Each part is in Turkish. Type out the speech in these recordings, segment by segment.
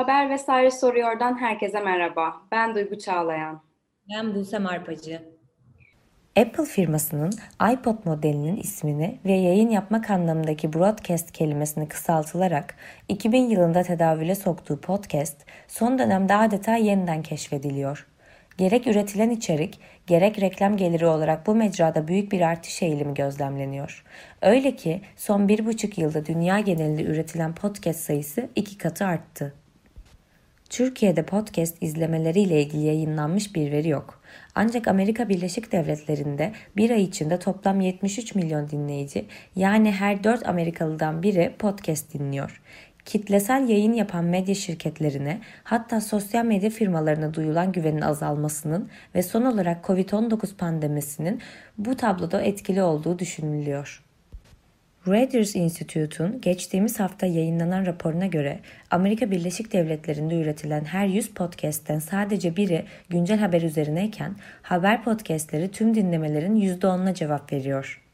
Haber vesaire soruyordan herkese merhaba. Ben Duygu Çağlayan. Ben Bülsem Arpacı. Apple firmasının iPod modelinin ismini ve yayın yapmak anlamındaki broadcast kelimesini kısaltılarak 2000 yılında tedavüle soktuğu podcast son dönemde adeta yeniden keşfediliyor. Gerek üretilen içerik, gerek reklam geliri olarak bu mecrada büyük bir artış eğilimi gözlemleniyor. Öyle ki son 1,5 yılda dünya genelinde üretilen podcast sayısı 2 katı arttı. Türkiye'de podcast izlemeleriyle ilgili yayınlanmış bir veri yok. Ancak Amerika Birleşik Devletleri'nde bir ay içinde toplam 73 milyon dinleyici, yani her 4 Amerikalı'dan biri podcast dinliyor. Kitlesel yayın yapan medya şirketlerine, hatta sosyal medya firmalarına duyulan güvenin azalmasının ve son olarak Covid-19 pandemisinin bu tabloda etkili olduğu düşünülüyor. Reuters Institute'un geçtiğimiz hafta yayınlanan raporuna göre Amerika Birleşik Devletleri'nde üretilen her 100 podcast'ten sadece biri güncel haber üzerineyken haber podcast'leri tüm dinlemelerin %10'una cevap veriyor.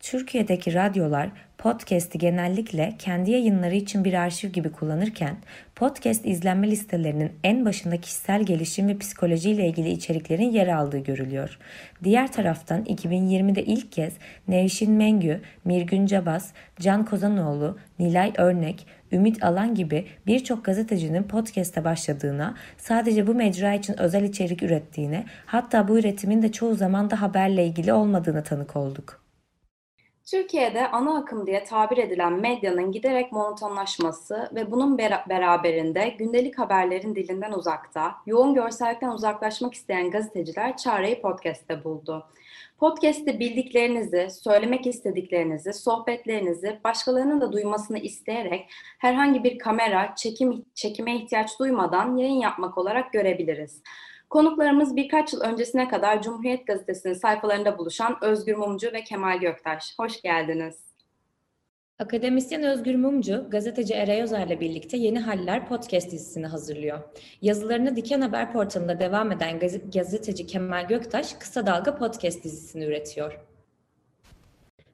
Türkiye'deki radyolar podcast'i genellikle kendi yayınları için bir arşiv gibi kullanırken podcast izlenme listelerinin en başında kişisel gelişim ve psikolojiyle ilgili içeriklerin yer aldığı görülüyor. Diğer taraftan 2020'de ilk kez Nevşin Mengü, Mirgün Cabas, Can Kozanoğlu, Nilay Örnek, Ümit Alan gibi birçok gazetecinin podcast'e başladığına, sadece bu mecra için özel içerik ürettiğine, hatta bu üretimin de çoğu zaman da haberle ilgili olmadığına tanık olduk. Türkiye'de ana akım diye tabir edilen medyanın giderek monotonlaşması ve bunun beraberinde gündelik haberlerin dilinden uzakta, yoğun görsellikten uzaklaşmak isteyen gazeteciler çareyi podcast'te buldu. Podcast'te bildiklerinizi, söylemek istediklerinizi, sohbetlerinizi başkalarının da duymasını isteyerek herhangi bir kamera, çekime ihtiyaç duymadan yayın yapmak olarak görebiliriz. Konuklarımız birkaç yıl öncesine kadar Cumhuriyet Gazetesi'nin sayfalarında buluşan Özgür Mumcu ve Kemal Göktaş. Hoş geldiniz. Akademisyen Özgür Mumcu, gazeteci Eray Özer'le birlikte Yeni Haller podcast dizisini hazırlıyor. Yazılarını Diken Haber portalında devam eden gazeteci Kemal Göktaş, Kısa Dalga podcast dizisini üretiyor.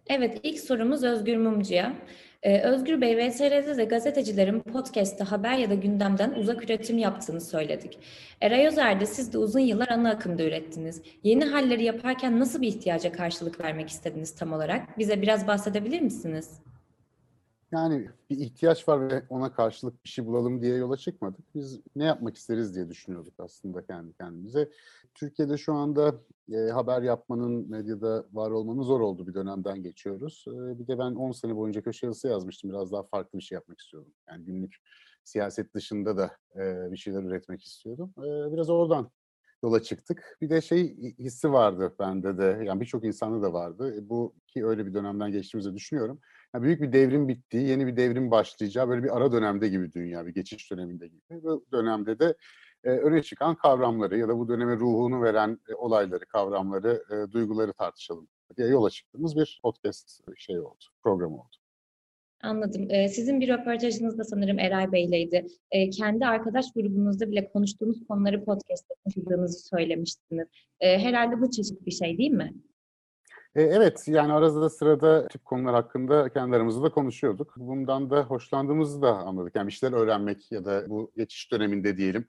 Evet, ilk sorumuz Özgür Mumcu'ya. Özgür Bey, VTR'de de gazetecilerin podcast'ta haber ya da gündemden uzak üretim yaptığını söyledik. Eray Özer'de siz de uzun yıllar ana akımda ürettiniz. Yeni halleri yaparken nasıl bir ihtiyaca karşılık vermek istediniz tam olarak? Bize biraz bahsedebilir misiniz? Yani bir ihtiyaç var ve ona karşılık bir şey bulalım diye yola çıkmadık. Biz ne yapmak isteriz diye düşünüyorduk aslında kendi kendimize. Türkiye'de şu anda haber yapmanın, medyada var olmanın zor olduğu bir dönemden geçiyoruz. Bir de ben 10 sene boyunca köşe yazısı yazmıştım. Biraz daha farklı bir şey yapmak istiyordum. Yani günlük siyaset dışında da bir şeyler üretmek istiyordum. Biraz oradan yola çıktık. Bir de hissi vardı bende de. Yani birçok insanda da vardı. Bu ki öyle bir dönemden geçtiğimizi düşünüyorum. Yani büyük bir devrim bittiği, yeni bir devrim başlayacağı böyle bir ara dönemde gibi dünya, bir geçiş döneminde gibi. Bu dönemde de öne çıkan kavramları ya da bu döneme ruhunu veren olayları, kavramları, duyguları tartışalım diye yola çıktığımız bir podcast oldu, program oldu. Anladım. Sizin bir röportajınız da sanırım Eray Bey'leydi. Kendi arkadaş grubunuzda bile konuştuğunuz konuları podcast'te konuştuğunuzu söylemiştiniz. Herhalde bu çeşit bir şey değil mi? Evet, yani arada sırada tip konular hakkında kendi aramızda da konuşuyorduk. Bundan da hoşlandığımızı da anladık. Yani bir şeyler öğrenmek ya da bu geçiş döneminde diyelim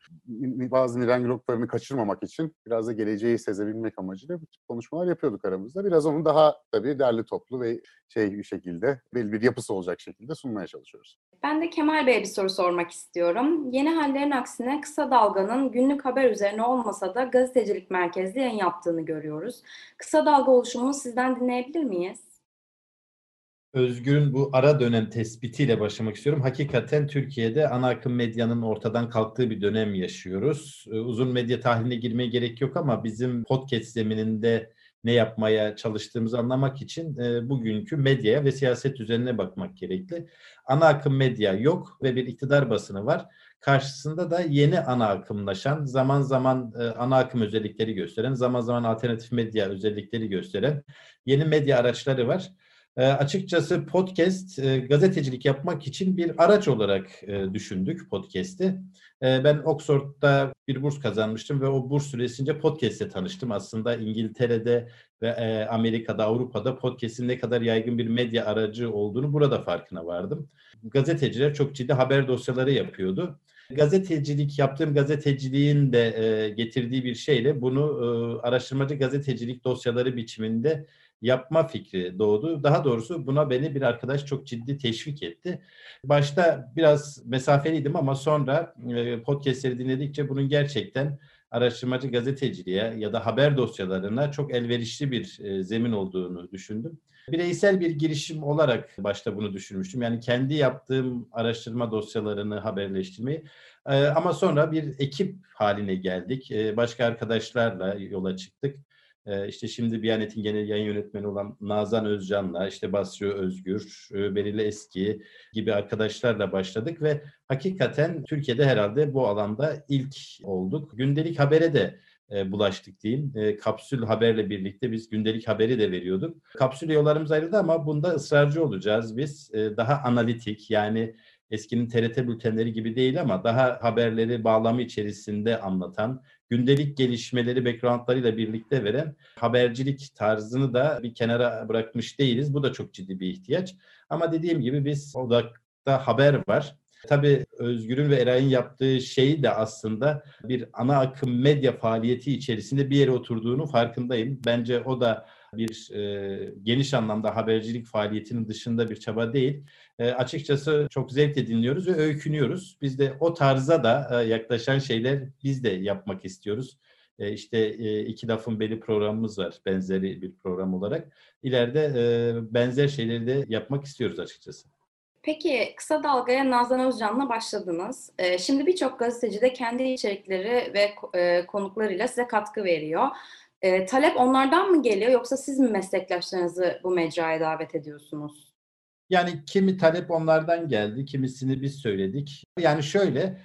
bazı mirengi noktalarını kaçırmamak için biraz da geleceği sezebilmek amacıyla bu tip konuşmalar yapıyorduk aramızda. Biraz onu daha tabii derli toplu ve bir şekilde belli bir yapısı olacak şekilde sunmaya çalışıyoruz. Ben de Kemal Bey'e bir soru sormak istiyorum. Yeni hallerin aksine Kısa Dalga'nın günlük haber üzerine olmasa da gazetecilik merkezli yayın yaptığını görüyoruz. Kısa Dalga oluşumunu sizden dinleyebilir miyiz? Özgür'ün bu ara dönem tespitiyle başlamak istiyorum. Hakikaten Türkiye'de ana akım medyanın ortadan kalktığı bir dönem yaşıyoruz. Uzun medya tahliline girmeye gerek yok ama bizim podcast zemininde ne yapmaya çalıştığımızı anlamak için bugünkü medyaya ve siyaset üzerine bakmak gerekli. Ana akım medya yok ve bir iktidar basını var. Karşısında da yeni ana akımlaşan, zaman zaman ana akım özellikleri gösteren, zaman zaman alternatif medya özellikleri gösteren yeni medya araçları var. Açıkçası podcast gazetecilik yapmak için bir araç olarak düşündük podcast'i. Ben Oxford'da bir burs kazanmıştım ve o burs süresince podcast'le tanıştım. Aslında İngiltere'de ve Amerika'da, Avrupa'da podcast'in ne kadar yaygın bir medya aracı olduğunu burada farkına vardım. Gazeteciler çok ciddi haber dosyaları yapıyordu. gazetecilik, yaptığım gazeteciliğin de getirdiği bir şeyle bunu araştırmacı gazetecilik dosyaları biçiminde yapma fikri doğdu. Daha doğrusu buna beni bir arkadaş çok ciddi teşvik etti. Başta biraz mesafeliydim ama sonra podcastleri dinledikçe bunun gerçekten araştırmacı gazeteciliğe ya da haber dosyalarına çok elverişli bir zemin olduğunu düşündüm. Bireysel bir girişim olarak başta bunu düşünmüştüm. Yani kendi yaptığım araştırma dosyalarını haberleştirmeyi. Ama sonra bir ekip haline geldik. Başka arkadaşlarla yola çıktık. İşte şimdi Biyanet'in genel yayın yönetmeni olan Nazan Özcan'la, işte Basri Özgür, Beril Eski gibi arkadaşlarla başladık ve hakikaten Türkiye'de herhalde bu alanda ilk olduk. Gündelik habere de bulaştık diyeyim. Kapsül Haber'le birlikte biz gündelik haberi de veriyorduk. Kapsül'e yollarımız ayrıldı ama bunda ısrarcı olacağız biz. Daha analitik, yani eskinin TRT bültenleri gibi değil ama daha haberleri bağlamı içerisinde anlatan, gündelik gelişmeleri backgroundlarıyla birlikte veren habercilik tarzını da bir kenara bırakmış değiliz. Bu da çok ciddi bir ihtiyaç. Ama dediğim gibi biz odakta haber var. Tabii Özgür'ün ve Eray'ın yaptığı şeyi de aslında bir ana akım medya faaliyeti içerisinde bir yere oturduğunu farkındayım. Bence o da bir geniş anlamda habercilik faaliyetinin dışında bir çaba değil. Açıkçası çok zevkle dinliyoruz ve öykünüyoruz. Biz de o tarza da yaklaşan şeyler biz de yapmak istiyoruz. İşte İki Lafın Beli programımız var, benzeri bir program olarak. İleride benzer şeyleri de yapmak istiyoruz açıkçası. Peki, Kısa Dalga'ya Nazan Özcan'la başladınız. Şimdi birçok gazeteci de kendi içerikleri ve konuklarıyla size katkı veriyor. Talep onlardan mı geliyor yoksa siz mi meslektaşlarınızı bu mecraya davet ediyorsunuz? Yani kimi talep onlardan geldi, kimisini biz söyledik. Yani şöyle,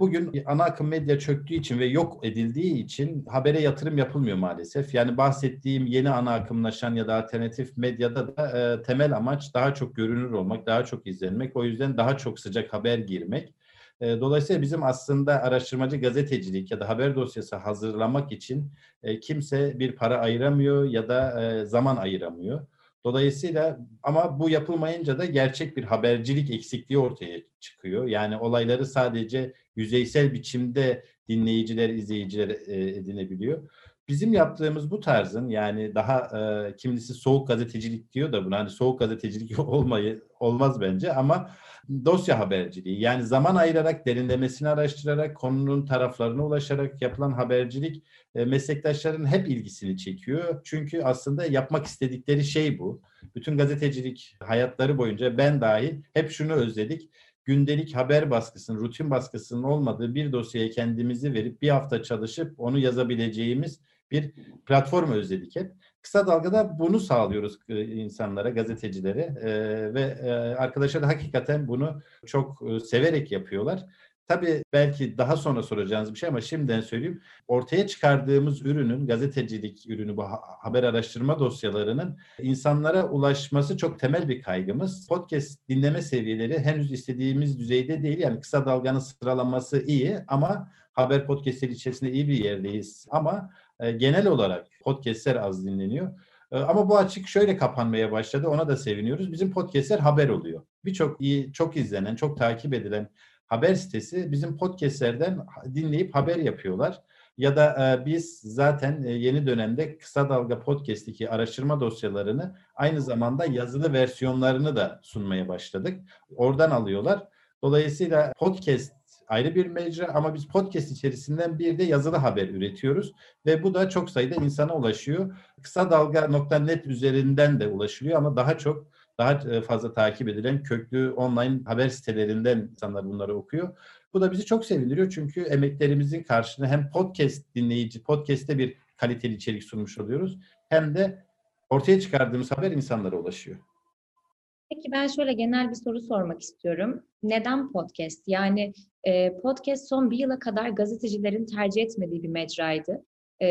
bugün ana akım medya çöktüğü için ve yok edildiği için habere yatırım yapılmıyor maalesef. Yani bahsettiğim yeni ana akımlaşan ya da alternatif medyada da temel amaç daha çok görünür olmak, daha çok izlenmek. O yüzden daha çok sıcak haber girmek. Dolayısıyla bizim aslında araştırmacı gazetecilik ya da haber dosyası hazırlamak için kimse bir para ayıramıyor ya da zaman ayıramıyor. Dolayısıyla ama bu yapılmayınca da gerçek bir habercilik eksikliği ortaya çıkıyor. Yani olayları sadece yüzeysel biçimde dinleyiciler, izleyiciler edinebiliyor. Bizim yaptığımız bu tarzın, yani daha kimisi soğuk gazetecilik diyor da buna, hani soğuk gazetecilik olmaz bence ama dosya haberciliği, yani zaman ayırarak, derinlemesine araştırarak, konunun taraflarına ulaşarak yapılan habercilik meslektaşların hep ilgisini çekiyor. Çünkü aslında yapmak istedikleri şey bu. Bütün gazetecilik hayatları boyunca ben dahil hep şunu özledik. Gündelik haber baskısının, rutin baskısının olmadığı bir dosyaya kendimizi verip bir hafta çalışıp onu yazabileceğimiz bir platform özledik hep. Kısa Dalga'da bunu sağlıyoruz insanlara, gazetecilere ve arkadaşlar da hakikaten bunu çok severek yapıyorlar. Tabii belki daha sonra soracağınız bir şey ama şimdiden söyleyeyim. Ortaya çıkardığımız ürünün, gazetecilik ürünü, bu haber araştırma dosyalarının insanlara ulaşması çok temel bir kaygımız. Podcast dinleme seviyeleri henüz istediğimiz düzeyde değil. Yani Kısa Dalga'nın sıralanması iyi ama haber podcastleri içerisinde iyi bir yerdeyiz. Ama genel olarak podcastler az dinleniyor. Ama bu açık şöyle kapanmaya başladı. Ona da seviniyoruz. Bizim podcastler haber oluyor. Birçok iyi, çok izlenen, çok takip edilen haber sitesi bizim podcastlerden dinleyip haber yapıyorlar. Ya da biz zaten yeni dönemde Kısa Dalga Podcast'teki araştırma dosyalarını aynı zamanda yazılı versiyonlarını da sunmaya başladık. Oradan alıyorlar. Dolayısıyla podcast ayrı bir mecra ama biz podcast içerisinden bir de yazılı haber üretiyoruz. Ve bu da çok sayıda insana ulaşıyor. Kısadalga.net üzerinden de ulaşılıyor ama daha fazla takip edilen köklü online haber sitelerinden insanlar bunları okuyor. Bu da bizi çok sevindiriyor çünkü emeklerimizin karşılığını hem podcast'te bir kaliteli içerik sunmuş oluyoruz hem de ortaya çıkardığımız haber insanlara ulaşıyor. Peki ben şöyle genel bir soru sormak istiyorum. Neden podcast? Yani podcast son bir yıla kadar gazetecilerin tercih etmediği bir mecraydı.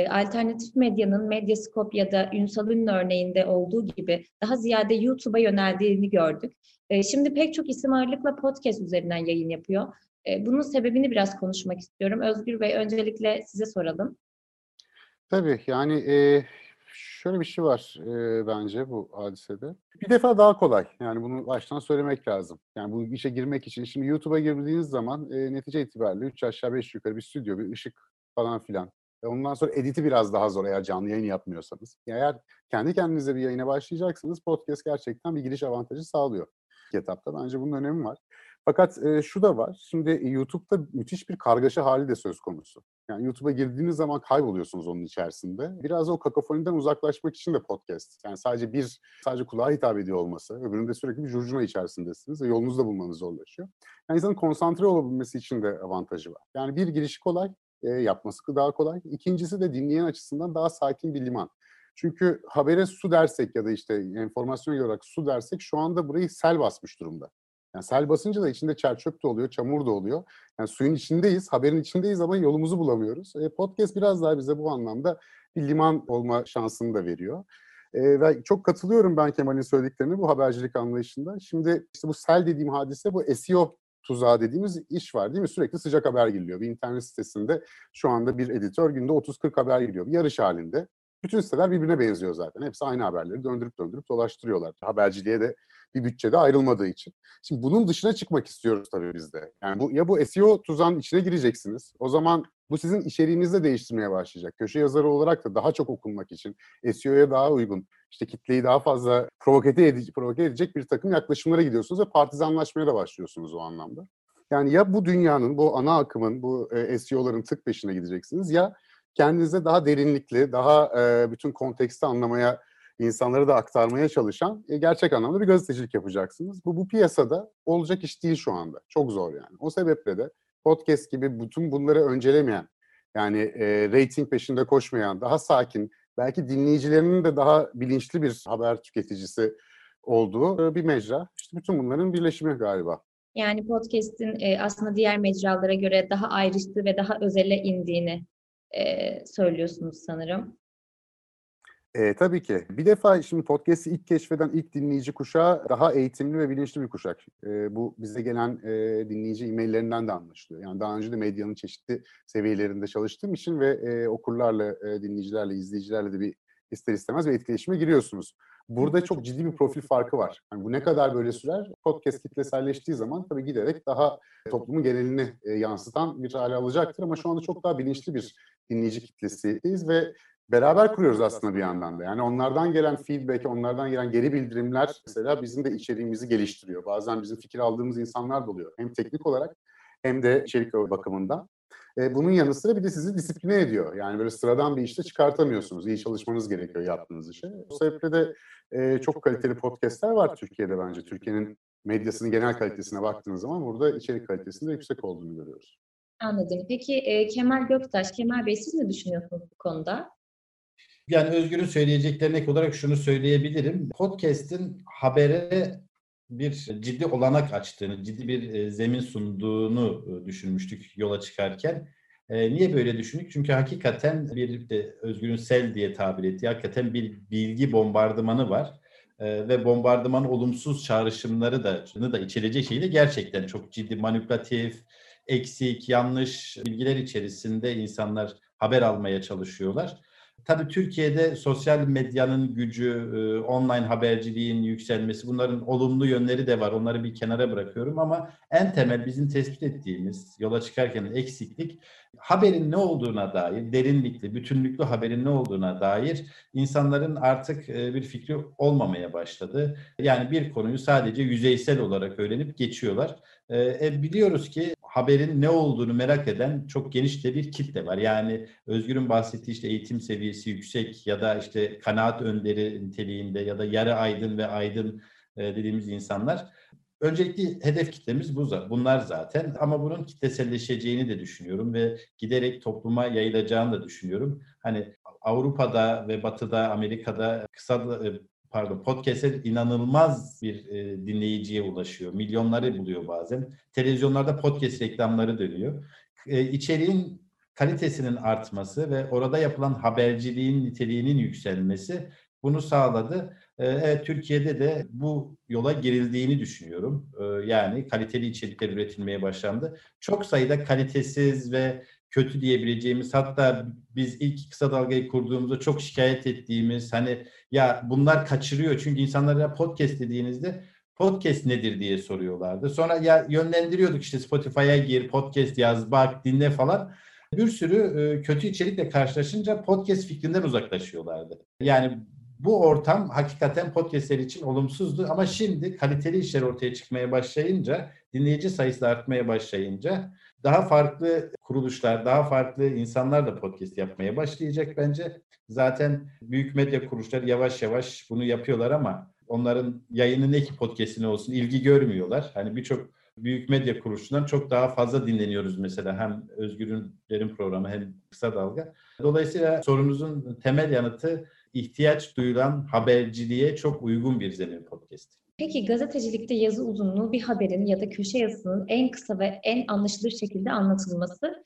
Alternatif medyanın Medyascope ya da Ünsal Ünlü örneğinde olduğu gibi daha ziyade YouTube'a yöneldiğini gördük. Şimdi pek çok isim ağırlıkla podcast üzerinden yayın yapıyor. Bunun sebebini biraz konuşmak istiyorum. Özgür Bey, öncelikle size soralım. Tabii, yani şöyle bir şey var bence bu hadisede. Bir defa daha kolay. Yani bunu baştan söylemek lazım. Yani bu işe girmek için. Şimdi YouTube'a girdiğiniz zaman netice itibariyle 3 aşağı 5 yukarı bir stüdyo, bir ışık falan filan. Ondan sonra editi biraz daha zor eğer canlı yayın yapmıyorsanız. Eğer kendi kendinize bir yayına başlayacaksanız podcast gerçekten bir giriş avantajı sağlıyor. İlk etapta bence bunun önemi var. Fakat şu da var. Şimdi YouTube'da müthiş bir kargaşa hali de söz konusu. Yani YouTube'a girdiğiniz zaman kayboluyorsunuz onun içerisinde. Biraz o kakafoniden uzaklaşmak için de podcast. Yani sadece kulağa hitap ediyor olması. Öbüründe sürekli bir curcuna içerisindesiniz ve yolunuzu da bulmanız zorlaşıyor. Yani insanın konsantre olabilmesi için de avantajı var. Yani bir girişi kolay, yapması daha kolay. İkincisi de dinleyen açısından daha sakin bir liman. Çünkü habere su dersek ya da işte enformasyon olarak su dersek şu anda burayı sel basmış durumda. Yani sel basınca da içinde çerçöp de oluyor, çamur da oluyor. Yani suyun içindeyiz, haberin içindeyiz ama yolumuzu bulamıyoruz. Podcast biraz daha bize bu anlamda bir liman olma şansını da veriyor. Ve çok katılıyorum ben Kemal'in söylediklerine bu habercilik anlayışında. Şimdi işte bu sel dediğim hadise bu SEO tuzağı dediğimiz iş var değil mi? Sürekli sıcak haber giriliyor. Bir internet sitesinde şu anda bir editör günde 30-40 haber giriyor. Bir yarış halinde. Bütün siteler birbirine benziyor zaten. Hepsi aynı haberleri döndürüp dolaştırıyorlar. Haberciliğe de bir bütçede ayrılmadığı için. Şimdi bunun dışına çıkmak istiyoruz tabii biz de. Yani bu SEO tuzağının içine gireceksiniz. O zaman bu sizin içeriğinizi de değiştirmeye başlayacak. Köşe yazarı olarak da daha çok okunmak için, SEO'ya daha uygun, işte kitleyi daha fazla provoke edecek bir takım yaklaşımlara gidiyorsunuz ve partizanlaşmaya da başlıyorsunuz o anlamda. Yani ya bu dünyanın, bu ana akımın, bu SEO'ların tık peşine gideceksiniz ya kendinize daha derinlikli, daha bütün konteksti anlamaya, insanları da aktarmaya çalışan gerçek anlamda bir gazetecilik yapacaksınız. Bu piyasada olacak iş değil şu anda. Çok zor yani. O sebeple de podcast gibi bütün bunları öncelemeyen, yani reyting peşinde koşmayan, daha sakin, belki dinleyicilerinin de daha bilinçli bir haber tüketicisi olduğu bir mecra. İşte bütün bunların birleşimi galiba. Yani podcast'in aslında diğer mecralara göre daha ayrıştığı ve daha özele indiğini söylüyorsunuz sanırım. Tabii ki. Bir defa şimdi podcast'i ilk keşfeden ilk dinleyici kuşağı daha eğitimli ve bilinçli bir kuşak. Bu bize gelen dinleyici e-maillerinden de anlaşılıyor. Yani daha önce de medyanın çeşitli seviyelerinde çalıştığım için ve okurlarla, dinleyicilerle, izleyicilerle de bir ister istemez bir etkileşime giriyorsunuz. Burada çok ciddi bir profil farkı var. Yani bu ne kadar böyle sürer? Podcast kitleselleştiği zaman tabii giderek daha toplumun genelini yansıtan bir hale alacaktır. Ama şu anda çok daha bilinçli bir dinleyici kitlesiyiz ve beraber kuruyoruz aslında bir yandan da. Yani onlardan gelen feedback, onlardan gelen geri bildirimler mesela bizim de içeriğimizi geliştiriyor. Bazen bizim fikir aldığımız insanlar da oluyor. Hem teknik olarak hem de içerik bakımından. Bunun yanı sıra bir de sizi disipline ediyor. Yani böyle sıradan bir işte çıkartamıyorsunuz. İyi çalışmanız gerekiyor yaptığınız işe. Bu sebeple de çok kaliteli podcastler var Türkiye'de bence. Türkiye'nin medyasının genel kalitesine baktığınız zaman burada içerik kalitesinin de yüksek olduğunu görüyoruz. Anladım. Peki Kemal Göktaş, Kemal Bey siz ne düşünüyorsunuz bu konuda? Yani Özgür'ün söyleyeceklerine ek olarak şunu söyleyebilirim. Podcast'in habere bir ciddi olanak açtığını, ciddi bir zemin sunduğunu düşünmüştük yola çıkarken. Niye böyle düşündük? Çünkü hakikaten bir de Özgür'ün sel diye tabir ettiği hakikaten bir bilgi bombardımanı var. Ve bombardımanın olumsuz çağrışımları da içerecek şekilde gerçekten çok ciddi manipülatif, eksik, yanlış bilgiler içerisinde insanlar haber almaya çalışıyorlar. Tabii Türkiye'de sosyal medyanın gücü, online haberciliğin yükselmesi, bunların olumlu yönleri de var. Onları bir kenara bırakıyorum ama en temel bizim tespit ettiğimiz yola çıkarken eksiklik, haberin ne olduğuna dair, derinlikli, bütünlüklü haberin ne olduğuna dair insanların artık bir fikri olmamaya başladı. Yani bir konuyu sadece yüzeysel olarak öğrenip geçiyorlar. Biliyoruz ki haberin ne olduğunu merak eden çok geniş de bir kitle var. Yani Özgür'ün bahsettiği işte eğitim seviyesi yüksek ya da işte kanaat önderi niteliğinde ya da yarı aydın ve aydın dediğimiz insanlar. Öncelikli hedef kitlemiz bunlar zaten ama bunun kitleselleşeceğini de düşünüyorum ve giderek topluma yayılacağını da düşünüyorum. Hani Avrupa'da ve Batı'da, Amerika'da podcast'e inanılmaz bir dinleyiciye ulaşıyor. Milyonları buluyor bazen. Televizyonlarda podcast reklamları dönüyor. İçeriğin kalitesinin artması ve orada yapılan haberciliğin niteliğinin yükselmesi bunu sağladı. Türkiye'de de bu yola girildiğini düşünüyorum. Yani kaliteli içerikler üretilmeye başlandı. Çok sayıda kalitesiz ve kötü diyebileceğimiz, hatta biz ilk Kısa Dalga'yı kurduğumuzda çok şikayet ettiğimiz, hani ya bunlar kaçırıyor, çünkü insanlara podcast dediğinizde podcast nedir diye soruyorlardı. Sonra ya yönlendiriyorduk, işte Spotify'a gir, podcast yaz, bak, dinle falan. Bir sürü kötü içerikle karşılaşınca podcast fikrinden uzaklaşıyorlardı. Yani bu ortam hakikaten podcastler için olumsuzdu, ama şimdi kaliteli işler ortaya çıkmaya başlayınca, dinleyici sayısı da artmaya başlayınca daha farklı kuruluşlar, daha farklı insanlar da podcast yapmaya başlayacak bence. Zaten büyük medya kuruluşları yavaş yavaş bunu yapıyorlar, ama onların yayını ne ki podcast'ine olsun, ilgi görmüyorlar. Hani birçok büyük medya kuruluşundan çok daha fazla dinleniyoruz mesela, hem Özgür'ün programı hem Kısa Dalga. Dolayısıyla sorunuzun temel yanıtı, ihtiyaç duyulan haberciliğe çok uygun bir zemin podcast. Peki gazetecilikte yazı uzunluğu bir haberin ya da köşe yazısının en kısa ve en anlaşılır şekilde anlatılması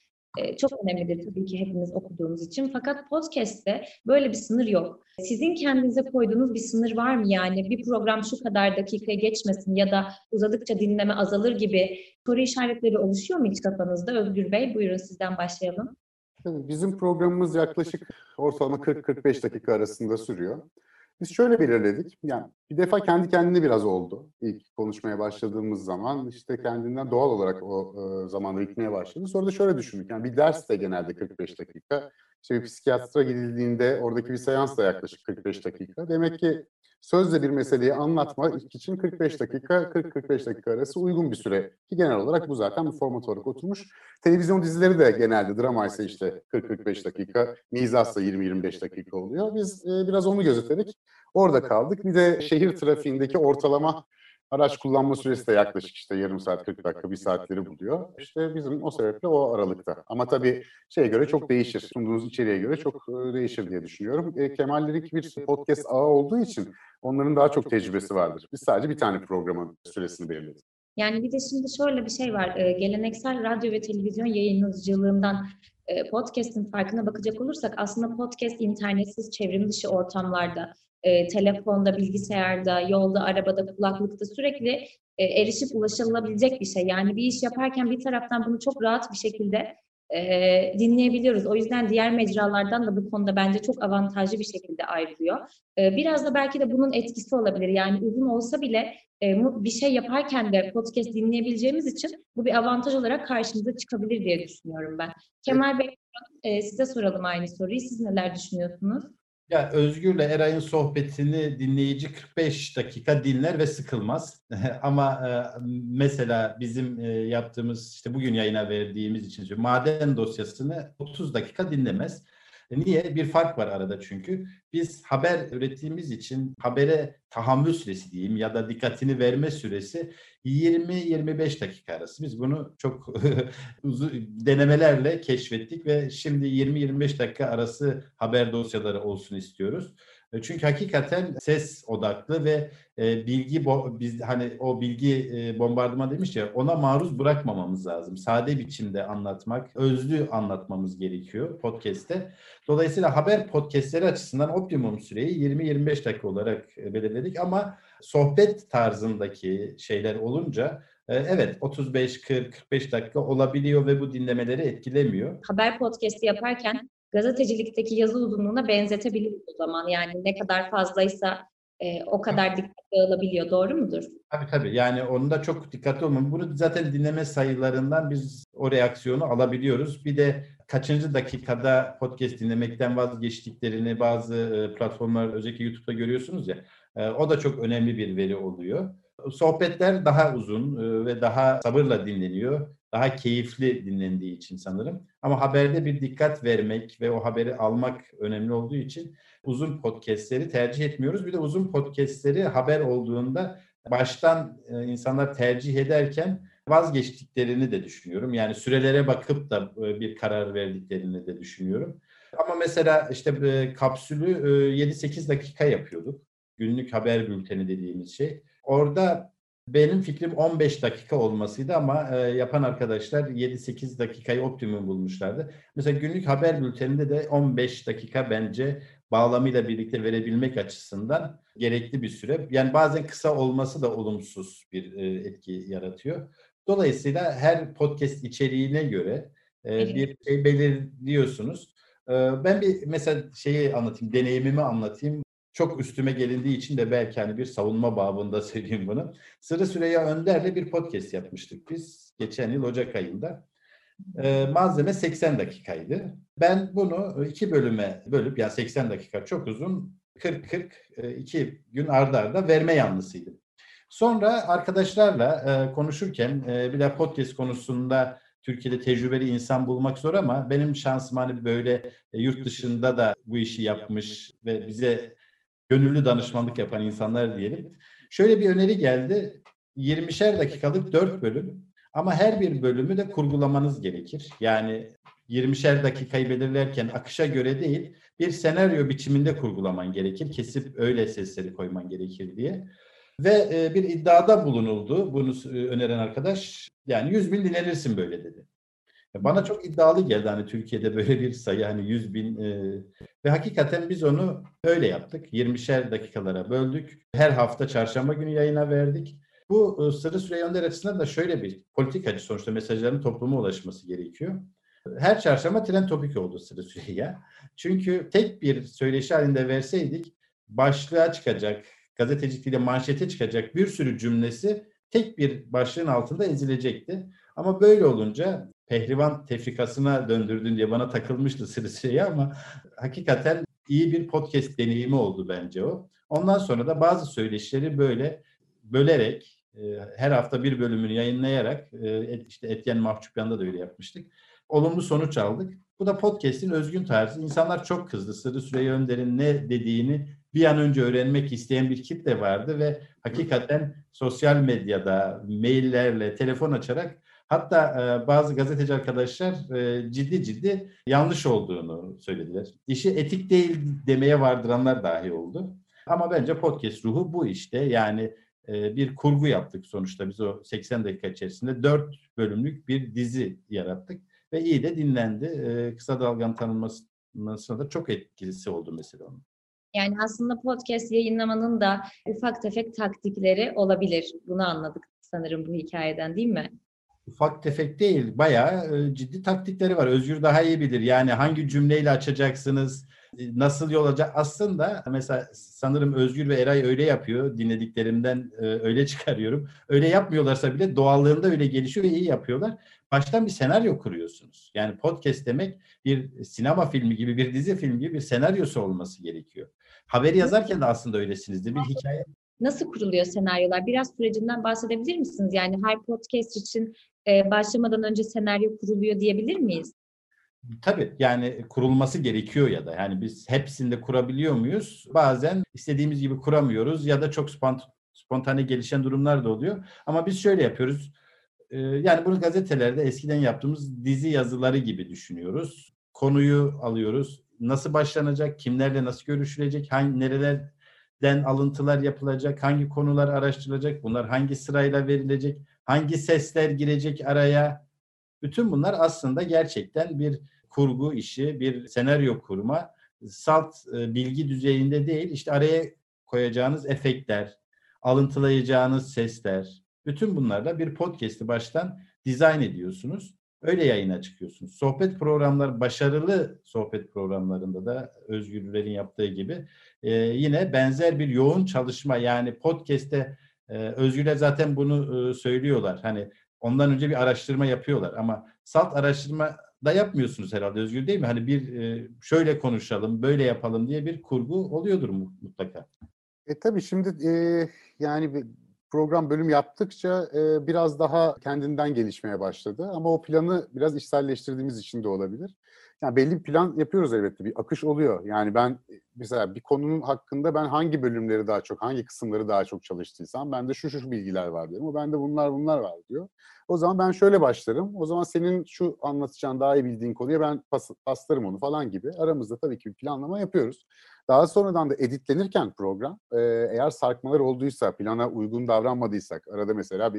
çok önemlidir tabii ki hepimiz okuduğumuz için. Fakat podcast'te böyle bir sınır yok. Sizin kendinize koyduğunuz bir sınır var mı? Yani bir program şu kadar dakikaya geçmesin ya da uzadıkça dinleme azalır gibi soru işaretleri oluşuyor mu hiç kafanızda? Özgür Bey, buyurun sizden başlayalım. Bizim programımız yaklaşık ortalama 40-45 dakika arasında sürüyor. Biz şöyle belirledik, yani bir defa kendi kendine biraz oldu. İlk konuşmaya başladığımız zaman işte kendinden doğal olarak o zamanı gitmeye başladı. Sonra da şöyle düşündük, yani bir ders de genelde 45 dakika. İşte bir psikiyatra gidildiğinde oradaki bir seans da yaklaşık 45 dakika. Demek ki sözle bir meseleyi anlatmak için 45 dakika, 40-45 dakika arası uygun bir süre. Ki genel olarak bu zaten bu format olarak oturmuş. Televizyon dizileri de genelde dramaysa işte 40-45 dakika, mizahsa 20-25 dakika oluyor. Biz biraz onu gözeterek orada kaldık. Bir de şehir trafiğindeki ortalama araç kullanma süresi de yaklaşık işte yarım saat, 40 dakika, bir saatleri buluyor. İşte bizim o sebeple o aralıkta. Ama tabii şeye göre çok değişir. Sunduğunuz içeriğe göre çok değişir diye düşünüyorum. Kemal'lerin bir podcast ağı olduğu için onların daha çok tecrübesi vardır. Biz sadece bir tane programın süresini belirledik. Yani bir de şimdi şöyle bir şey var. Geleneksel radyo ve televizyon yayıncılığından podcast'in farkına bakacak olursak aslında podcast internetsiz, çevrim dışı ortamlarda, telefonda, bilgisayarda, yolda, arabada, kulaklıkta sürekli erişip ulaşılabilecek bir şey. Yani bir iş yaparken bir taraftan bunu çok rahat bir şekilde dinleyebiliyoruz. O yüzden diğer mecralardan da bu konuda bence çok avantajlı bir şekilde ayrılıyor. Biraz da belki de bunun etkisi olabilir. Yani uzun olsa bile bir şey yaparken de podcast dinleyebileceğimiz için bu bir avantaj olarak karşımıza çıkabilir diye düşünüyorum ben. Kemal Bey, size soralım aynı soruyu. Siz neler düşünüyorsunuz? Ya Özgür'le Eray'ın sohbetini dinleyici 45 dakika dinler ve sıkılmaz. Ama mesela bizim yaptığımız, işte bugün yayına verdiğimiz için maden dosyasını 30 dakika dinlemez. Niye? Bir fark var arada çünkü. Biz haber ürettiğimiz için habere tahammül süresi diyeyim ya da dikkatini verme süresi 20-25 dakika arası. Biz bunu çok denemelerle keşfettik ve şimdi 20-25 dakika arası haber dosyaları olsun istiyoruz. Çünkü hakikaten ses odaklı ve bilgi, biz hani o bilgi bombardıman demiş ya, ona maruz bırakmamamız lazım. Sade biçimde anlatmak, özlü anlatmamız gerekiyor podcast'te. Dolayısıyla haber podcast'leri açısından optimum süreyi 20-25 dakika olarak belirledik, ama sohbet tarzındaki şeyler olunca evet 35-40-45 dakika olabiliyor ve bu dinlemeleri etkilemiyor. Haber podcast'i yaparken gazetecilikteki yazı uzunluğuna benzetebiliriz o zaman. Yani ne kadar fazlaysa o kadar dikkat dağılabiliyor. Doğru mudur? Tabii. Yani onun da çok dikkatli olmamız. Bunu zaten dinleme sayılarından biz o reaksiyonu alabiliyoruz. Bir de kaçıncı dakikada podcast dinlemekten vazgeçtiklerini bazı platformlar, özellikle YouTube'da görüyorsunuz ya. O da çok önemli bir veri oluyor. Sohbetler daha uzun ve daha sabırla dinleniyor. Daha keyifli dinlendiği için sanırım. Ama haberde bir dikkat vermek ve o haberi almak önemli olduğu için uzun podcastleri tercih etmiyoruz. Bir de uzun podcastleri haber olduğunda baştan insanlar tercih ederken vazgeçtiklerini de düşünüyorum. Yani sürelere bakıp da bir karar verdiklerini de düşünüyorum. Ama mesela işte Kapsül'ü 7-8 dakika yapıyorduk. Günlük haber bülteni dediğimiz şey. Orada Benim fikrim 15 dakika olmasıydı ama yapan arkadaşlar 7-8 dakikayı optimum bulmuşlardı. Mesela günlük haber bülteninde de 15 dakika bence bağlamıyla birlikte verebilmek açısından gerekli bir süre. Yani bazen kısa olması da olumsuz bir etki yaratıyor. Dolayısıyla her podcast içeriğine göre bir şey belirliyorsunuz. Ben bir mesela şeyi anlatayım, deneyimimi anlatayım. Çok üstüme gelindiği için de belki hani bir savunma babında söyleyeyim bunu. Sırrı Süreyya Önder'le bir podcast yapmıştık biz geçen yıl Ocak ayında. Malzeme 80 dakikaydı. Ben bunu iki bölüme bölüp, yani 80 dakika çok uzun, 40-40 iki gün arda arda verme yanlısıydım. Sonra arkadaşlarla konuşurken, bir podcast konusunda Türkiye'de tecrübeli insan bulmak zor ama benim şansım hani böyle yurt dışında da bu işi yapmış ve bize gönüllü danışmanlık yapan insanlar diyelim. Şöyle bir öneri geldi. 20'şer dakikalık 4 bölüm ama her bir bölümü de kurgulamanız gerekir. Yani 20'şer dakikayı belirlerken akışa göre değil, bir senaryo biçiminde kurgulaman gerekir. Kesip öyle sesleri koyman gerekir diye. Ve bir iddiada bulunuldu bunu öneren arkadaş. Yani 100.000 dinlenirsin böyle dedi. Bana çok iddialı geldi hani Türkiye'de böyle bir sayı hani 100.000 ve hakikaten biz onu öyle yaptık. 20'şer dakikalara böldük. Her hafta çarşamba günü yayına verdik. Bu Sırrı Süreyya Önder açısından da şöyle bir politikacı sonuçta mesajların topluma ulaşması gerekiyor. Her çarşamba trend topik oldu Sırrı Süreyya. Çünkü tek bir söyleşi halinde verseydik başlığa çıkacak, gazetecilikle manşete çıkacak bir sürü cümlesi tek bir başlığın altında ezilecekti. Ama böyle olunca pehlivan tefrikasına döndürdün diye bana takılmıştı Sırrı Süreyya ama hakikaten iyi bir podcast deneyimi oldu bence o. Ondan sonra da bazı söyleşileri böyle bölerek, her hafta bir bölümünü yayınlayarak, işte Etyen Mahçupyan'da da öyle yapmıştık. Olumlu sonuç aldık. Bu da podcast'in özgün tarzı. İnsanlar çok kızdı. Sırrı Süreyya Önder'in ne dediğini bir an önce öğrenmek isteyen bir kitle vardı ve hakikaten sosyal medyada, maillerle, telefon açarak hatta bazı gazeteci arkadaşlar ciddi ciddi yanlış olduğunu söylediler. İşi etik değil demeye vardıranlar dahi oldu. Ama bence podcast ruhu bu işte. Yani bir kurgu yaptık sonuçta biz o 80 dakika içerisinde 4 bölümlük bir dizi yarattık. Ve iyi de dinlendi. Kısa Dalga'nın tanınmasına da çok etkisi oldu mesela onun. Yani aslında podcast yayınlamanın da ufak tefek taktikleri olabilir. Bunu anladık sanırım bu hikayeden, değil mi? Ufak tefek değil, bayağı ciddi taktikleri var. Özgür daha iyi bilir. Yani hangi cümleyle açacaksınız, nasıl yol alacak? Aslında mesela sanırım Özgür ve Eray öyle yapıyor. Dinlediklerimden öyle çıkarıyorum. Öyle yapmıyorlarsa bile doğallığında öyle gelişiyor ve iyi yapıyorlar. Baştan bir senaryo kuruyorsunuz. Yani podcast demek bir sinema filmi gibi, bir dizi filmi gibi bir senaryosu olması gerekiyor. Haberi yazarken de aslında öylesinizdir. Bir hikaye. Nasıl kuruluyor senaryolar? Biraz sürecinden bahsedebilir misiniz? Yani her podcast için başlamadan önce senaryo kuruluyor diyebilir miyiz? Tabii yani kurulması gerekiyor ya da yani biz hepsinde kurabiliyor muyuz? Bazen istediğimiz gibi kuramıyoruz ya da çok spontane gelişen durumlar da oluyor. Ama biz şöyle yapıyoruz. Yani bunu gazetelerde eskiden yaptığımız dizi yazıları gibi düşünüyoruz. Konuyu alıyoruz. Nasıl başlanacak? Kimlerle nasıl görüşülecek? Nerelerden alıntılar yapılacak? Hangi konular araştırılacak? Bunlar hangi sırayla verilecek? Hangi sesler girecek araya? Bütün bunlar aslında gerçekten bir kurgu işi, bir senaryo kurma. Salt bilgi düzeyinde değil, işte araya koyacağınız efektler, alıntılayacağınız sesler. Bütün bunlarla bir podcast'i baştan dizayn ediyorsunuz. Öyle yayına çıkıyorsunuz. Sohbet programları, başarılı sohbet programlarında da Özgürlerin yaptığı gibi yine benzer bir yoğun çalışma. Yani podcast'te Özgür'e zaten bunu söylüyorlar. Hani ondan önce bir araştırma yapıyorlar ama salt araştırma da yapmıyorsunuz herhalde Özgür, değil mi? Hani bir şöyle konuşalım, böyle yapalım diye bir kurgu oluyordur mutlaka. Tabii şimdi yani program bölüm yaptıkça biraz daha kendinden gelişmeye başladı ama o planı biraz içselleştirdiğimiz için de olabilir. Yani belli bir plan yapıyoruz elbette, bir akış oluyor. Yani ben mesela bir konunun hakkında ben hangi bölümleri daha çok, hangi kısımları daha çok çalıştıysam ben de şu bilgiler var diyorum. O bende bunlar var diyor. O zaman ben şöyle başlarım. O zaman senin şu anlatacağın daha iyi bildiğin konuya ben paslarım onu falan gibi. Aramızda tabii ki bir planlama yapıyoruz. Daha sonradan da editlenirken program, eğer sarkmalar olduysa, plana uygun davranmadıysak, arada mesela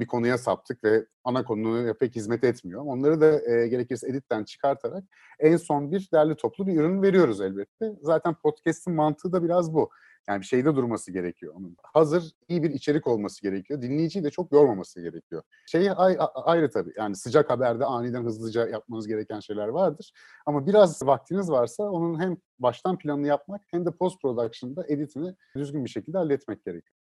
bir konuya saptık ve ana konuya pek hizmet etmiyor. Onları da gerekirse editten çıkartarak en son bir derli toplu bir ürün veriyoruz elbette. Zaten podcast'in mantığı da biraz bu. Yani bir şeyde durması gerekiyor onun. Hazır, iyi bir içerik olması gerekiyor. Dinleyiciyi de çok yormaması gerekiyor. Ayrı tabii. Yani sıcak haberde aniden hızlıca yapmanız gereken şeyler vardır. Ama biraz vaktiniz varsa onun hem baştan planını yapmak hem de post production'da editini düzgün bir şekilde halletmek gerekiyor.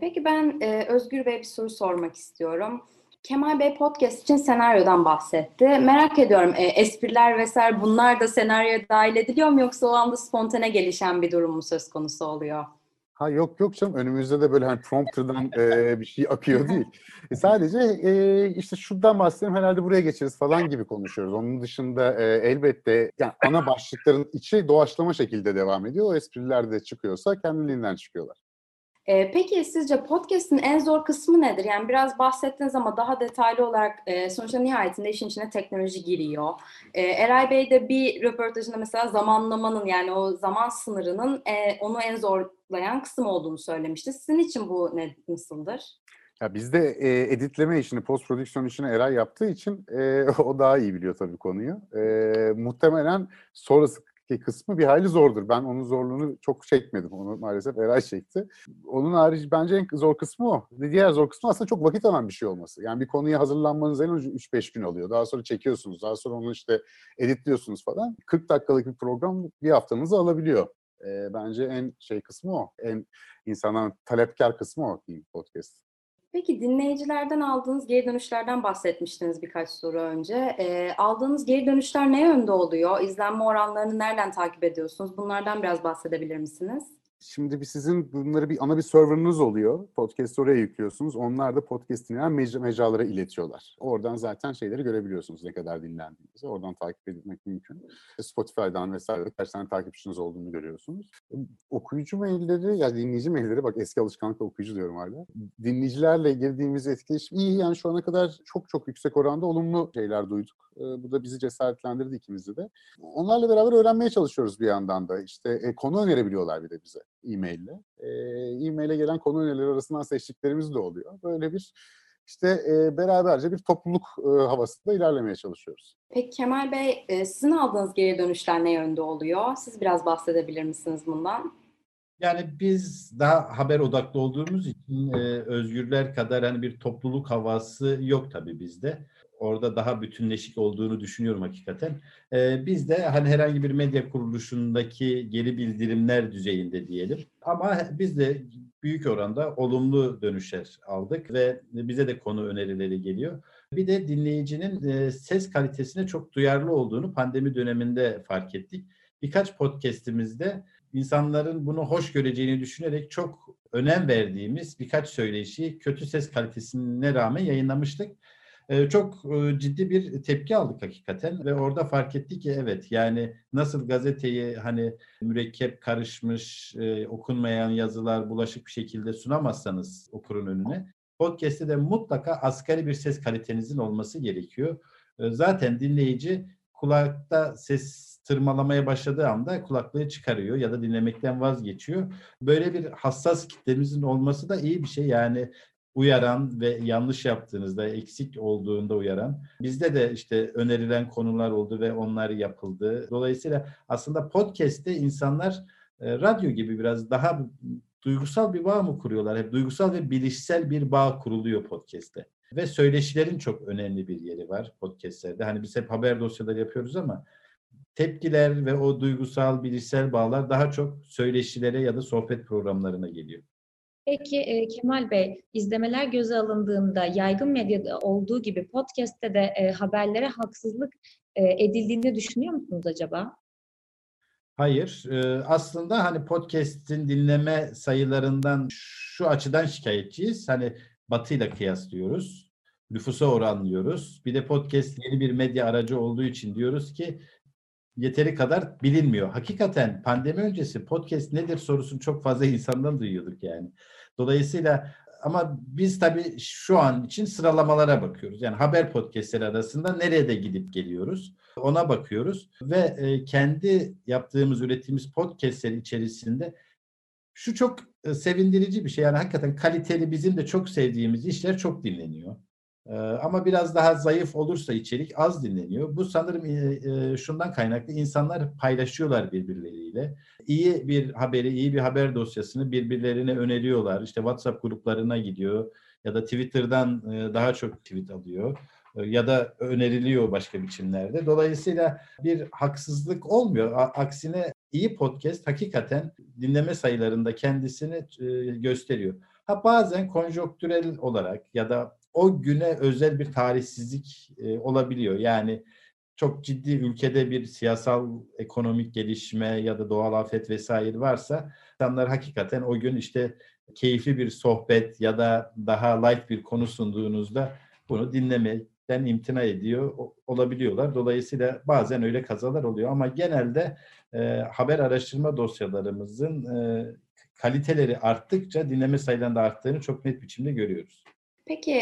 Peki ben Özgür Bey'e bir soru sormak istiyorum. Kemal Bey podcast için senaryodan bahsetti. Merak ediyorum, espriler vesaire bunlar da senaryoya dahil ediliyor mu, yoksa o anda spontane gelişen bir durum mu söz konusu oluyor? Ha, yok canım, önümüzde de böyle prompter'dan bir şey akıyor değil. Sadece işte şuradan bahsedelim, herhalde buraya geçeriz falan gibi konuşuyoruz. Onun dışında elbette yani ana başlıkların içi doğaçlama şekilde devam ediyor. O espriler de çıkıyorsa kendiliğinden çıkıyorlar. Peki sizce podcast'in en zor kısmı nedir? Yani biraz bahsettiniz ama daha detaylı olarak sonuçta nihayetinde işin içine teknoloji giriyor. Eray Bey de bir röportajında mesela zamanlamanın, yani o zaman sınırının onu en zorlayan kısım olduğunu söylemişti. Sizin için bu nasıldır? Ya bizde editleme işini, post prodüksiyon işini Eray yaptığı için o daha iyi biliyor tabii konuyu. Muhtemelen sonrası kısmı bir hayli zordur. Ben onun zorluğunu çok çekmedim. Onu maalesef Eray çekti. Onun harici bence en zor kısmı o. Diğer zor kısmı aslında çok vakit alan bir şey olması. Yani bir konuya hazırlanmanız en önce 3-5 gün alıyor. Daha sonra çekiyorsunuz. Daha sonra onu editliyorsunuz falan. 40 dakikalık bir program bir haftanızı alabiliyor. Bence en kısmı o. En insana talepkar kısmı o diyeyim podcast. Peki dinleyicilerden aldığınız geri dönüşlerden bahsetmiştiniz birkaç soru önce. Aldığınız geri dönüşler ne yönde oluyor? İzlenme oranlarını nereden takip ediyorsunuz? Bunlardan biraz bahsedebilir misiniz? Şimdi sizin bunları ana bir serverınız oluyor. Podcast'ı oraya yüklüyorsunuz. Onlar da podcast dinleyen mecralara iletiyorlar. Oradan zaten şeyleri görebiliyorsunuz, ne kadar dinlendiğinizi. Oradan takip edilmek mümkün. Spotify'dan vesaire kaç tane takipçiniz olduğunu görüyorsunuz. Okuyucu mailleri, yani dinleyici mailleri, bak eski alışkanlıkla okuyucu diyorum hala. Dinleyicilerle girdiğimiz etkileşim iyi, yani şu ana kadar çok yüksek oranda olumlu şeyler duyduk. Bu da bizi cesaretlendirdi ikimizi de. Onlarla beraber öğrenmeye çalışıyoruz bir yandan da. Konu önerebiliyorlar bir de bize e-mail'le. E-mail'e gelen konu önerileri arasından seçtiklerimiz de oluyor. Böyle bir beraberce bir topluluk havasında ilerlemeye çalışıyoruz. Peki Kemal Bey, sizin aldığınız geri dönüşler ne yönde oluyor? Siz biraz bahsedebilir misiniz bundan? Yani biz daha haber odaklı olduğumuz için Özgürler kadar bir topluluk havası yok tabii bizde. Orada daha bütünleşik olduğunu düşünüyorum hakikaten. Biz de herhangi bir medya kuruluşundaki geri bildirimler düzeyinde diyelim. Ama biz de büyük oranda olumlu dönüşler aldık ve bize de konu önerileri geliyor. Bir de dinleyicinin ses kalitesine çok duyarlı olduğunu pandemi döneminde fark ettik. Birkaç podcast'imizde insanların bunu hoş göreceğini düşünerek çok önem verdiğimiz birkaç söyleşi kötü ses kalitesine rağmen yayınlamıştık. Çok ciddi bir tepki aldık hakikaten ve orada fark ettik ki evet, yani nasıl gazeteyi mürekkep karışmış, okunmayan yazılar bulaşık bir şekilde sunamazsanız okurun önüne, podcast'te de mutlaka asgari bir ses kalitenizin olması gerekiyor. Zaten dinleyici kulakta ses tırmalamaya başladığı anda kulaklığı çıkarıyor ya da dinlemekten vazgeçiyor. Böyle bir hassas kitlemizin olması da iyi bir şey, yani uyaran ve yanlış yaptığınızda, eksik olduğunda uyaran. Bizde de önerilen konular oldu ve onlar yapıldı. Dolayısıyla aslında podcast'te insanlar radyo gibi biraz daha duygusal bir bağ mı kuruyorlar? Hep duygusal ve bilişsel bir bağ kuruluyor podcast'te. Ve söyleşilerin çok önemli bir yeri var podcast'lerde. Biz hep haber dosyaları yapıyoruz ama tepkiler ve o duygusal, bilişsel bağlar daha çok söyleşilere ya da sohbet programlarına geliyor. Peki Kemal Bey, izlemeler göze alındığında yaygın medyada olduğu gibi podcast'te de haberlere haksızlık edildiğini düşünüyor musunuz acaba? Hayır. Aslında podcast'in dinleme sayılarından şu açıdan şikayetçiyiz. Batıyla kıyaslıyoruz, nüfusa oranlıyoruz. Bir de podcast yeni bir medya aracı olduğu için diyoruz ki yeteri kadar bilinmiyor. Hakikaten pandemi öncesi podcast nedir sorusunu çok fazla insandan duyuyorduk yani. Dolayısıyla Ama biz tabii şu an için sıralamalara bakıyoruz. Yani haber podcastleri arasında nereye de gidip geliyoruz ona bakıyoruz. Ve kendi yaptığımız, ürettiğimiz podcastlerin içerisinde şu çok sevindirici bir şey. Yani hakikaten kaliteli, bizim de çok sevdiğimiz işler çok dinleniyor. Ama biraz daha zayıf olursa içerik az dinleniyor. Bu sanırım şundan kaynaklı. İnsanlar paylaşıyorlar birbirleriyle. İyi bir haberi, iyi bir haber dosyasını birbirlerine öneriyorlar. İşte WhatsApp gruplarına gidiyor ya da Twitter'dan daha çok tweet alıyor ya da öneriliyor başka biçimlerde. Dolayısıyla bir haksızlık olmuyor. Aksine iyi podcast hakikaten dinleme sayılarında kendisini gösteriyor. Ha, bazen konjonktürel olarak ya da o güne özel bir tarihsizlik olabiliyor. Yani çok ciddi ülkede bir siyasal, ekonomik gelişme ya da doğal afet vesaire varsa insanlar hakikaten o gün işte keyifli bir sohbet ya da daha light bir konu sunduğunuzda bunu dinlemekten imtina ediyor olabiliyorlar. Dolayısıyla bazen öyle kazalar oluyor ama genelde haber araştırma dosyalarımızın kaliteleri arttıkça dinleme sayılarında arttığını çok net biçimde görüyoruz. Peki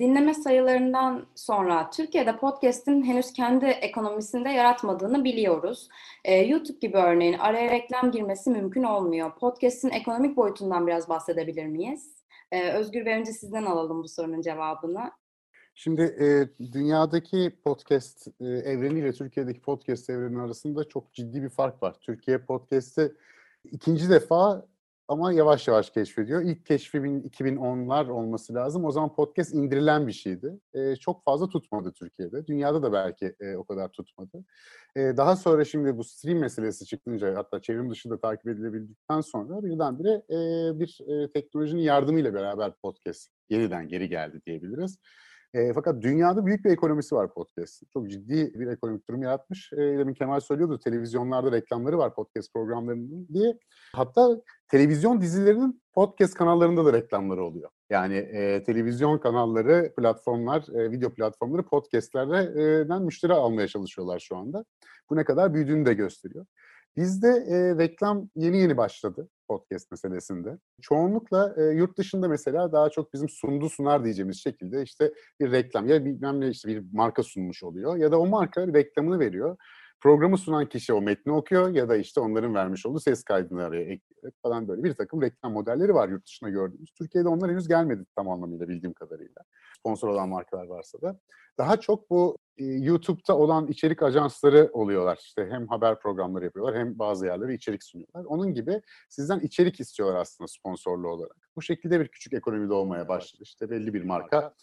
dinleme sayılarından sonra Türkiye'de podcast'in henüz kendi ekonomisinde yaratmadığını biliyoruz. YouTube gibi örneğin araya reklam girmesi mümkün olmuyor. Podcast'in ekonomik boyutundan biraz bahsedebilir miyiz? Özgür Bey, önce sizden alalım bu sorunun cevabını. Şimdi dünyadaki podcast evreniyle Türkiye'deki podcast evreni arasında çok ciddi bir fark var. Türkiye podcast'i ikinci defa ama yavaş yavaş keşfediyor. İlk keşfi 2010'lar olması lazım. O zaman podcast indirilen bir şeydi. Çok fazla tutmadı Türkiye'de. Dünyada da belki o kadar tutmadı. Daha sonra şimdi bu stream meselesi çıkınca, hatta çevrim dışı da takip edilebildikten sonra birdenbire bir teknolojinin yardımıyla beraber podcast yeniden geri geldi diyebiliriz. Fakat dünyada büyük bir ekonomisi var podcast'ın. Çok ciddi bir ekonomik durum yaratmış. Demin Kemal söylüyordu, televizyonlarda reklamları var podcast programlarının diye. Hatta televizyon dizilerinin podcast kanallarında da reklamları oluyor. Yani televizyon kanalları, platformlar, video platformları podcast'lerden müşteri almaya çalışıyorlar şu anda. Bu ne kadar büyüdüğünü de gösteriyor. Bizde reklam yeni başladı podcast meselesinde. Çoğunlukla yurt dışında mesela daha çok bizim sunar diyeceğimiz şekilde işte bir reklam ya bilmem ne işte bir marka sunmuş oluyor ya da o marka reklamını veriyor. Programı sunan kişi o metni okuyor ya da işte onların vermiş olduğu ses kaydını araya ekliyor falan, böyle bir takım reklam modelleri var yurt dışında gördüğümüz. Türkiye'de onlar henüz gelmedi tam anlamıyla bildiğim kadarıyla. Sponsor olan markalar varsa da. Daha çok bu YouTube'da olan içerik ajansları oluyorlar. İşte hem haber programları yapıyorlar hem bazı yerlere içerik sunuyorlar. Onun gibi sizden içerik istiyorlar aslında sponsorlu olarak. Bu şekilde bir küçük ekonomide olmaya başladı. İşte belli bir marka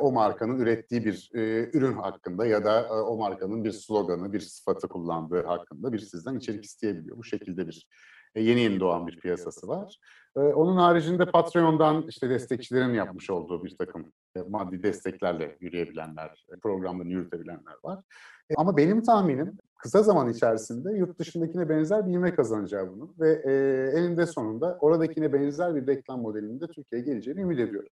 o markanın ürettiği bir ürün hakkında ya da o markanın bir sloganı, bir sıfatı kullandığı hakkında bir sizden içerik isteyebiliyor. Bu şekilde bir yeni doğan bir piyasası var. Onun haricinde Patreon'dan işte destekçilerin yapmış olduğu bir takım maddi desteklerle yürüyebilenler, programlarını yürütebilenler var. Ama benim tahminim kısa zaman içerisinde yurt dışındakine benzer bir ivme kazanacağı bunu ve elinde sonunda oradakine benzer bir reklam modelinde Türkiye'ye geleceğini ümit ediyorum.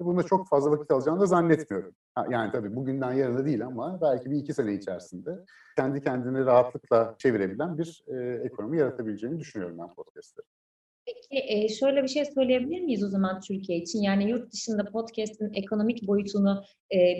Bunda çok fazla vakit alacağını da zannetmiyorum. Yani tabii bugünden yarına değil ama belki bir iki sene içerisinde kendi kendini rahatlıkla çevirebilen bir ekonomi yaratabileceğini düşünüyorum ben podcast'ları. Peki şöyle bir şey söyleyebilir miyiz o zaman Türkiye için? Yani yurt dışında podcast'in ekonomik boyutunu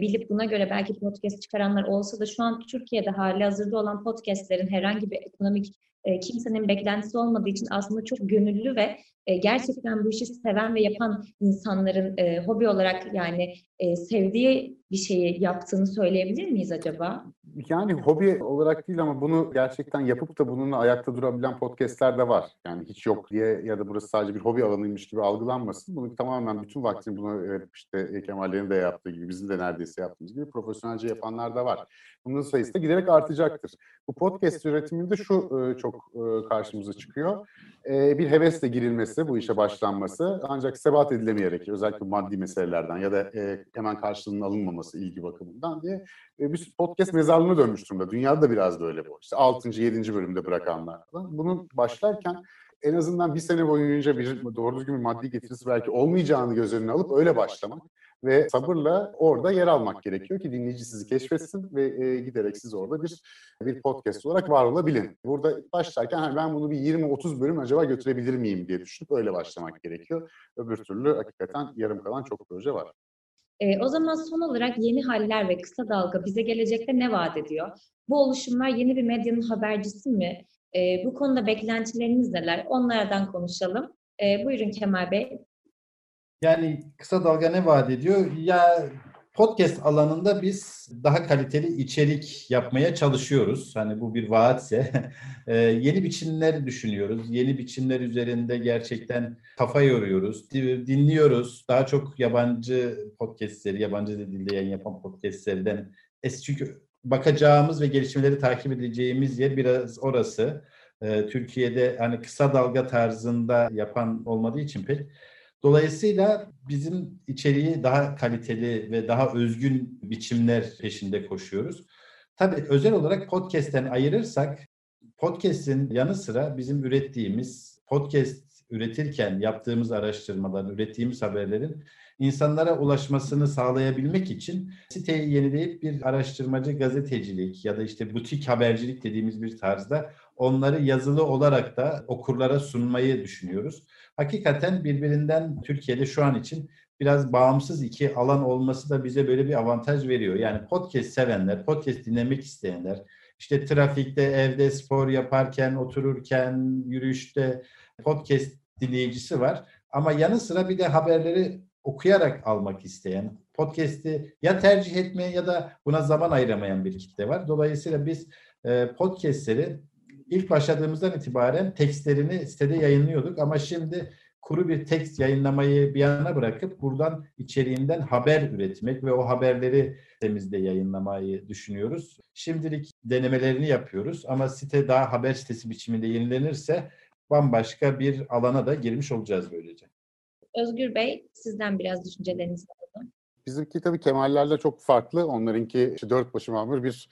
bilip buna göre belki podcast çıkaranlar olsa da şu an Türkiye'de hali hazırda olan podcast'lerin herhangi bir ekonomik kimsenin beklentisi olmadığı için aslında çok gönüllü ve gerçekten bu işi seven ve yapan insanların hobi olarak yani sevdiği bir şeyi yaptığını söyleyebilir miyiz acaba? Yani hobi olarak değil ama bunu gerçekten yapıp da bununla ayakta durabilen podcastler de var. Yani hiç yok diye ya da burası sadece bir hobi alanıymış gibi algılanmasın. Bunu tamamen bütün vaktini bunu işte Kemal'lerin de yaptığı gibi bizim de neredeyse yaptığımız gibi profesyonelce yapanlar da var. Bunun sayısı da giderek artacaktır. Bu podcast üretiminde şu çok karşımıza çıkıyor. Bir hevesle girilmesi, bu işe başlanması ancak sebat edilemeyerek özellikle maddi meselelerden ya da hemen karşılığının alınmaması ilgi bakımından diye bir podcast mezarlığına dönmüş durumda. Dünyada da biraz böyle bu. İşte 6. 7. bölümde bırakanlar falan. Bunun başlarken en azından bir sene boyunca bir doğru düzgün bir maddi getirisi belki olmayacağını göz önüne alıp öyle başlamak ve sabırla orada yer almak gerekiyor ki dinleyici sizi keşfetsin ve giderek siz orada bir podcast olarak var olabilin. Burada başlarken hani ben bunu bir 20-30 bölüm acaba götürebilir miyim diye düşünüp öyle başlamak gerekiyor. Öbür türlü hakikaten yarım kalan çok proje var. O zaman son olarak Yeni Haller ve Kısa Dalga bize gelecekte ne vaat ediyor? Bu oluşumlar yeni bir medyanın habercisi mi? Bu konuda beklentileriniz neler? Onlardan konuşalım. Buyurun Kemal Bey. Yani Kısa Dalga ne vaat ediyor? Ya podcast alanında biz daha kaliteli içerik yapmaya çalışıyoruz. Hani bu bir vaatse. Yeni biçimler düşünüyoruz. Yeni biçimler üzerinde gerçekten kafa yoruyoruz. Dinliyoruz. Daha çok yabancı podcastleri, yabancı dilde yayın yapan podcastlerden çünkü bakacağımız ve gelişmeleri takip edeceğimiz yer biraz orası. Türkiye'de hani kısa dalga tarzında yapan olmadığı için pek. Dolayısıyla bizim içeriği daha kaliteli ve daha özgün biçimler peşinde koşuyoruz. Tabii özel olarak podcast'ten ayırırsak, podcast'in yanı sıra bizim ürettiğimiz, podcast üretirken yaptığımız araştırmalar, ürettiğimiz haberlerin insanlara ulaşmasını sağlayabilmek için siteyi yenileyip bir araştırmacı gazetecilik ya da işte butik habercilik dediğimiz bir tarzda onları yazılı olarak da okurlara sunmayı düşünüyoruz. Hakikaten birbirinden Türkiye'de şu an için biraz bağımsız iki alan olması da bize böyle bir avantaj veriyor. Yani podcast sevenler, podcast dinlemek isteyenler, işte trafikte, evde spor yaparken, otururken, yürüyüşte podcast dinleyicisi var. Ama yanı sıra bir de haberleri okuyarak almak isteyen, podcast'i ya tercih etmeye ya da buna zaman ayıramayan bir kitle var. Dolayısıyla biz podcast'leri ilk başladığımızdan itibaren tekstlerini sitede yayınlıyorduk ama şimdi kuru bir tekst yayınlamayı bir yana bırakıp buradan içeriğinden haber üretmek ve o haberleri sitemizde yayınlamayı düşünüyoruz. Şimdilik denemelerini yapıyoruz ama site daha haber sitesi biçiminde yenilenirse bambaşka bir alana da girmiş olacağız böylece. Özgür Bey, sizden biraz düşüncelerinizi alalım. Bizimki tabii Kemallerle çok farklı. Onlarınki işte dört başı mamur bir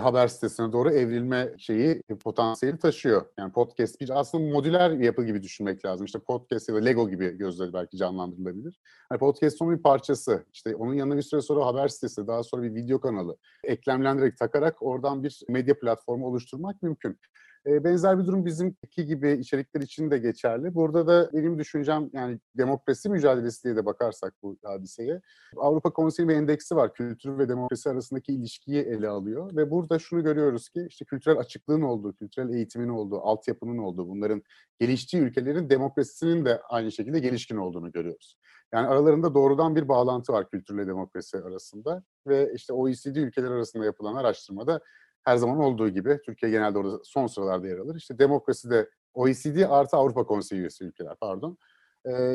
haber sitesine doğru evrilme şeyi potansiyeli taşıyor. Yani podcast bir aslında modüler yapı gibi düşünmek lazım. İşte podcast ya da Lego gibi gözleri belki canlandırılabilir. Yani podcast onun bir parçası. İşte onun yanına bir süre sonra haber sitesi, daha sonra bir video kanalı eklemlendirerek takarak oradan bir medya platformu oluşturmak mümkün. Benzer bir durum bizimki gibi içerikler için de geçerli. Burada da benim düşüncem yani demokrasi mücadelesi diye de bakarsak bu hadiseye. Avrupa Konseyi bir endeksi var. Kültür ve demokrasi arasındaki ilişkiyi ele alıyor. Ve burada şunu görüyoruz ki işte kültürel açıklığın olduğu, kültürel eğitimin olduğu, altyapının olduğu, bunların geliştiği ülkelerin demokrasisinin de aynı şekilde gelişkin olduğunu görüyoruz. Yani aralarında doğrudan bir bağlantı var kültürle demokrasi arasında. Ve işte OECD ülkeler arasında yapılan araştırmada her zaman olduğu gibi, Türkiye genelde orada son sıralarda yer alır. İşte demokraside OECD artı Avrupa Konseyi üyesi ülkeler,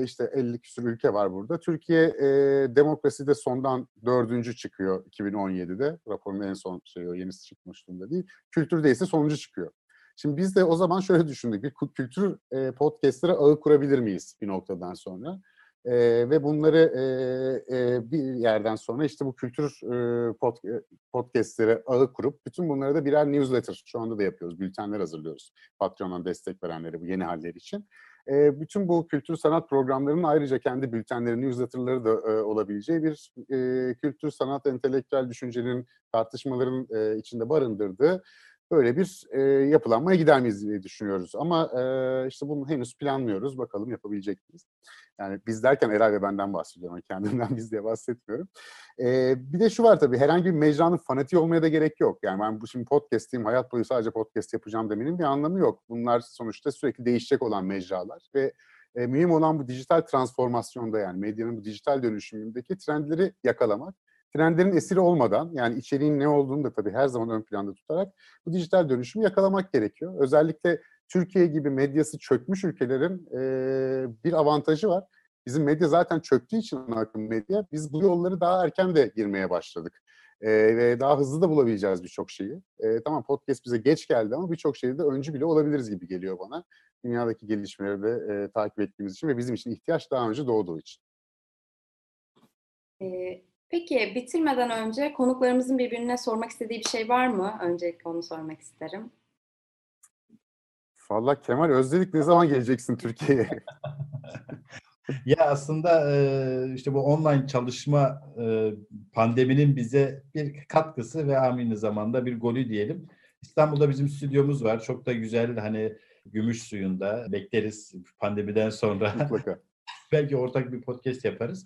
işte 50 küsur ülke var burada. Türkiye demokraside sondan 4. çıkıyor 2017'de. Raporun en son yenisi çıkmış durumda değil. Kültürde ise sonuncu çıkıyor. Şimdi biz de o zaman şöyle düşündük. Bir kültür podcast'lara ağı kurabilir miyiz bir noktadan sonra? Ve bunları bir yerden sonra işte bu kültür podcastleri ağı kurup bütün bunlara da birer newsletter şu anda da yapıyoruz. Bültenler hazırlıyoruz. Patreon'dan destek verenleri bu yeni haller için. Bütün bu kültür sanat programlarının ayrıca kendi bültenleri, newsletterları da olabileceği bir kültür, sanat, entelektüel düşüncenin, tartışmaların içinde barındırdığı böyle bir yapılanmaya gider miyiz diye düşünüyoruz. Ama işte bunu henüz planlıyoruz. Bakalım yapabilecek miyiz? Yani biz derken Eray ve benden bahsediyorum. Kendimden biz diye bahsetmiyorum. Bir de şu var tabii. Herhangi bir mecranın fanatiği olmaya da gerek yok. Yani ben şimdi podcast'teyim, hayat boyu sadece podcast yapacağım demenin bir anlamı yok. Bunlar sonuçta sürekli değişecek olan mecralar ve mühim olan bu dijital transformasyonda, yani medyanın bu dijital dönüşümündeki trendleri yakalamak. Trendlerin esiri olmadan, yani içeriğin ne olduğunu da tabii her zaman ön planda tutarak bu dijital dönüşümü yakalamak gerekiyor. Özellikle Türkiye gibi medyası çökmüş ülkelerin bir avantajı var. Bizim medya zaten çöktüğü için akım medya, biz bu yolları daha erken de girmeye başladık. Ve daha hızlı da bulabileceğiz birçok şeyi. Tamam, podcast bize geç geldi ama birçok şeyde de öncü bile olabiliriz gibi geliyor bana. Dünyadaki gelişmeleri de takip ettiğimiz için ve bizim için ihtiyaç daha önce doğduğu için. Peki, bitirmeden önce konuklarımızın birbirine sormak istediği bir şey var mı? Öncelikle onu sormak isterim. Vallahi Kemal, özledik, ne zaman geleceksin Türkiye'ye? Ya aslında işte bu online çalışma pandeminin bize bir katkısı ve aynı zamanda bir golü diyelim. İstanbul'da bizim stüdyomuz var. Çok da güzel, hani gümüş suyunda, bekleriz pandemiden sonra. Mutlaka. Belki ortak bir podcast yaparız.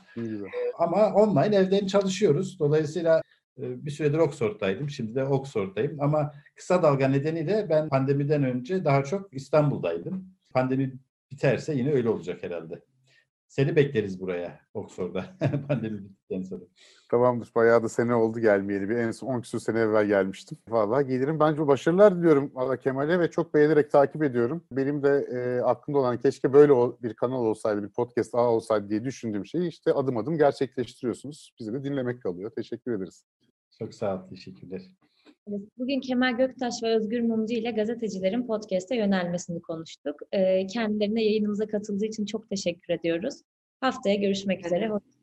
Ama online evden çalışıyoruz. Dolayısıyla bir süredir Oxford'daydım. Şimdi de Oxford'dayım. Ama kısa dalga nedeniyle ben pandemiden önce daha çok İstanbul'daydım. Pandemi biterse yine öyle olacak herhalde. Seni bekleriz buraya, Oxford'a. Pandemi bittikten sonra. Tamamdır. Bayağı da sene oldu gelmeyeli. En son 10 küsur sene evvel gelmiştim. Vallahi gelirim. Bence başarılar diliyorum valla Kemal'e ve çok beğenerek takip ediyorum. Benim de aklımda olan, keşke böyle bir kanal olsaydı, bir podcast ağı olsaydı diye düşündüğüm şeyi işte adım adım gerçekleştiriyorsunuz. Bizi de dinlemek kalıyor. Teşekkür ederiz. Çok sağ ol. Teşekkürler. Bugün Kemal Göktaş ve Özgür Mumcu ile gazetecilerin podcast'e yönelmesini konuştuk. Kendilerine yayınımıza katıldığı için çok teşekkür ediyoruz. Haftaya görüşmek üzere.